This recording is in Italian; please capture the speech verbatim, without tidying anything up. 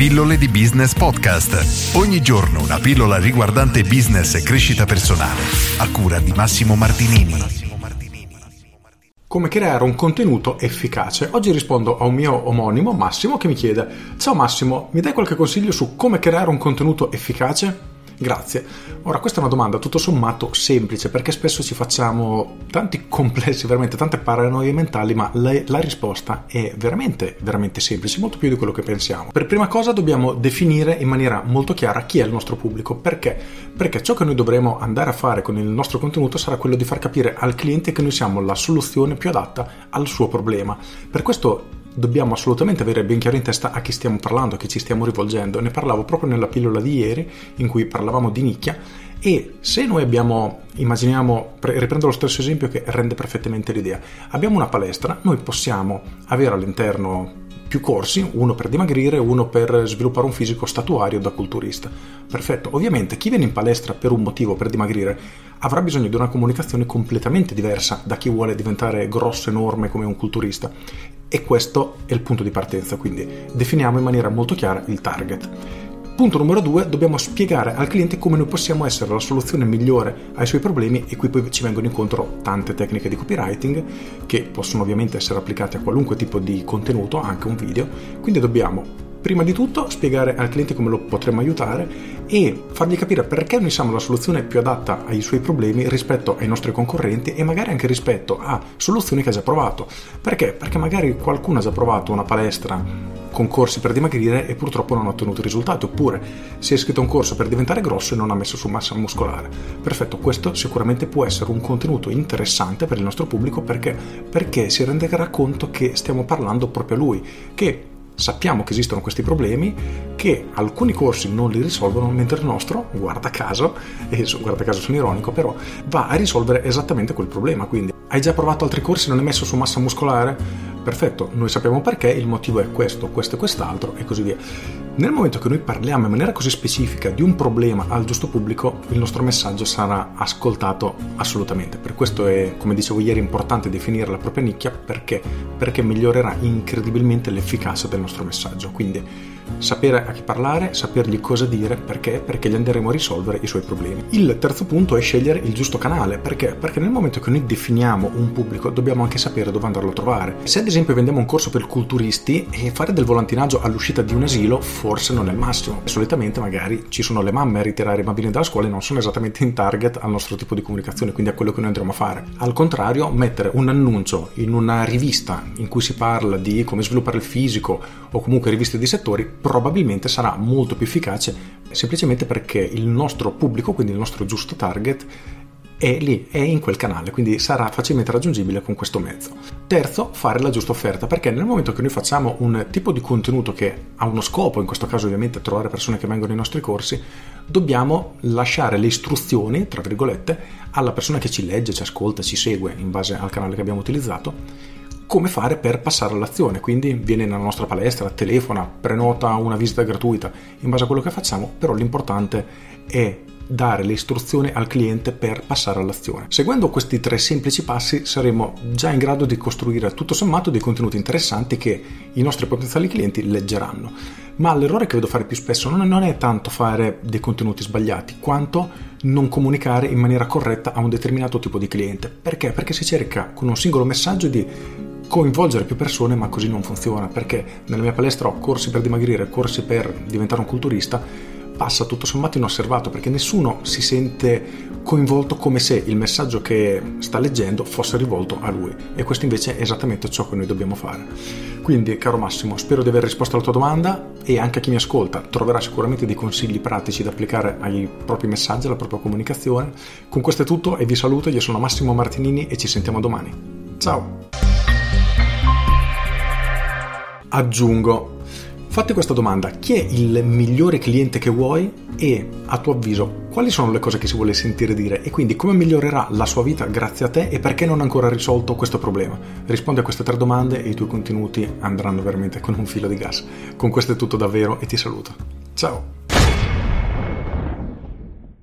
Pillole di Business Podcast. Ogni giorno una pillola riguardante business e crescita personale, a cura di Massimo Martinini. Come creare un contenuto efficace. Oggi rispondo a un mio omonimo, Massimo, che mi chiede: ciao Massimo, mi dai qualche consiglio su come creare un contenuto efficace? Grazie. Ora, questa è una domanda tutto sommato semplice, perché spesso ci facciamo tanti complessi, veramente tante paranoie mentali, ma la, la risposta è veramente, veramente semplice, molto più di quello che pensiamo. Per prima cosa dobbiamo definire in maniera molto chiara chi è il nostro pubblico. Perché? Perché ciò che noi dovremo andare a fare con il nostro contenuto sarà quello di far capire al cliente che noi siamo la soluzione più adatta al suo problema. Per questo dobbiamo assolutamente avere ben chiaro in testa a chi stiamo parlando, a chi ci stiamo rivolgendo. Ne parlavo proprio nella pillola di ieri, in cui parlavamo di nicchia, e se noi abbiamo, immaginiamo, riprendo lo stesso esempio che rende perfettamente l'idea, abbiamo una palestra, noi possiamo avere all'interno più corsi, uno per dimagrire, uno per sviluppare un fisico statuario da culturista. Perfetto. Ovviamente chi viene in palestra per un motivo, per dimagrire, avrà bisogno di una comunicazione completamente diversa da chi vuole diventare grosso, enorme come un culturista. E questo è il punto di partenza, quindi definiamo in maniera molto chiara il target. Punto numero due, dobbiamo spiegare al cliente come noi possiamo essere la soluzione migliore ai suoi problemi, e qui poi ci vengono incontro tante tecniche di copywriting che possono ovviamente essere applicate a qualunque tipo di contenuto, anche un video. Quindi dobbiamo prima di tutto spiegare al cliente come lo potremmo aiutare e fargli capire perché noi siamo la soluzione più adatta ai suoi problemi rispetto ai nostri concorrenti, e magari anche rispetto a soluzioni che ha già provato. Perché? Perché magari qualcuno ha già provato una palestra con corsi per dimagrire e purtroppo non ha ottenuto risultati, oppure si è iscritto a un corso per diventare grosso e non ha messo su massa muscolare. Perfetto, questo sicuramente può essere un contenuto interessante per il nostro pubblico, perché perché si renderà conto che stiamo parlando proprio a lui, che sappiamo che esistono questi problemi, che alcuni corsi non li risolvono, mentre il nostro, guarda caso, e guarda caso sono ironico, però va a risolvere esattamente quel problema. Quindi hai già provato altri corsi, non hai messo su massa muscolare? Perfetto, noi sappiamo perché, il motivo è questo, questo e quest'altro, e così via. Nel momento che noi parliamo in maniera così specifica di un problema al giusto pubblico, il nostro messaggio sarà ascoltato assolutamente. Per questo è, come dicevo ieri, importante definire la propria nicchia. Perché? Perché migliorerà incredibilmente l'efficacia del nostro messaggio. Quindi sapere a chi parlare, sapergli cosa dire, perché? Perché gli andremo a risolvere i suoi problemi. Il terzo punto è scegliere il giusto canale. Perché? Perché nel momento che noi definiamo un pubblico, dobbiamo anche sapere dove andarlo a trovare. Se ad esempio vendiamo un corso per culturisti, e fare del volantinaggio all'uscita di un asilo forse non è il massimo. Solitamente magari ci sono le mamme a ritirare i bambini dalla scuola e non sono esattamente in target al nostro tipo di comunicazione, quindi a quello che noi andremo a fare. Al contrario, mettere un annuncio in una rivista in cui si parla di come sviluppare il fisico, o comunque riviste di settori, probabilmente sarà molto più efficace, semplicemente perché il nostro pubblico, quindi il nostro giusto target, è lì, è in quel canale, quindi sarà facilmente raggiungibile con questo mezzo. Terzo, fare la giusta offerta, perché nel momento che noi facciamo un tipo di contenuto che ha uno scopo, in questo caso ovviamente trovare persone che vengono ai nostri corsi, dobbiamo lasciare le istruzioni, tra virgolette, alla persona che ci legge, ci ascolta, ci segue, in base al canale che abbiamo utilizzato, come fare per passare all'azione. Quindi viene nella nostra palestra, telefona, prenota una visita gratuita, in base a quello che facciamo, però l'importante è dare le istruzioni al cliente per passare all'azione. Seguendo questi tre semplici passi saremo già in grado di costruire tutto sommato dei contenuti interessanti che i nostri potenziali clienti leggeranno. Ma l'errore che vedo fare più spesso non è tanto fare dei contenuti sbagliati, quanto non comunicare in maniera corretta a un determinato tipo di cliente. Perché? Perché si cerca con un singolo messaggio di coinvolgere più persone, ma così non funziona, perché nella mia palestra ho corsi per dimagrire, corsi per diventare un culturista, passa tutto sommato inosservato, perché nessuno si sente coinvolto, come se il messaggio che sta leggendo fosse rivolto a lui, e questo invece è esattamente ciò che noi dobbiamo fare. Quindi, caro Massimo, spero di aver risposto alla tua domanda, e anche a chi mi ascolta troverà sicuramente dei consigli pratici da applicare ai propri messaggi, alla propria comunicazione. Con questo è tutto e vi saluto. Io sono Massimo Martinini e ci sentiamo domani. Ciao! Aggiungo, fatti questa domanda: chi è il migliore cliente che vuoi, e a tuo avviso quali sono le cose che si vuole sentire dire, e quindi come migliorerà la sua vita grazie a te, e perché non ha ancora risolto questo problema? Rispondi a queste tre domande e i tuoi contenuti andranno veramente con un filo di gas. Con questo è tutto davvero e ti saluto. Ciao!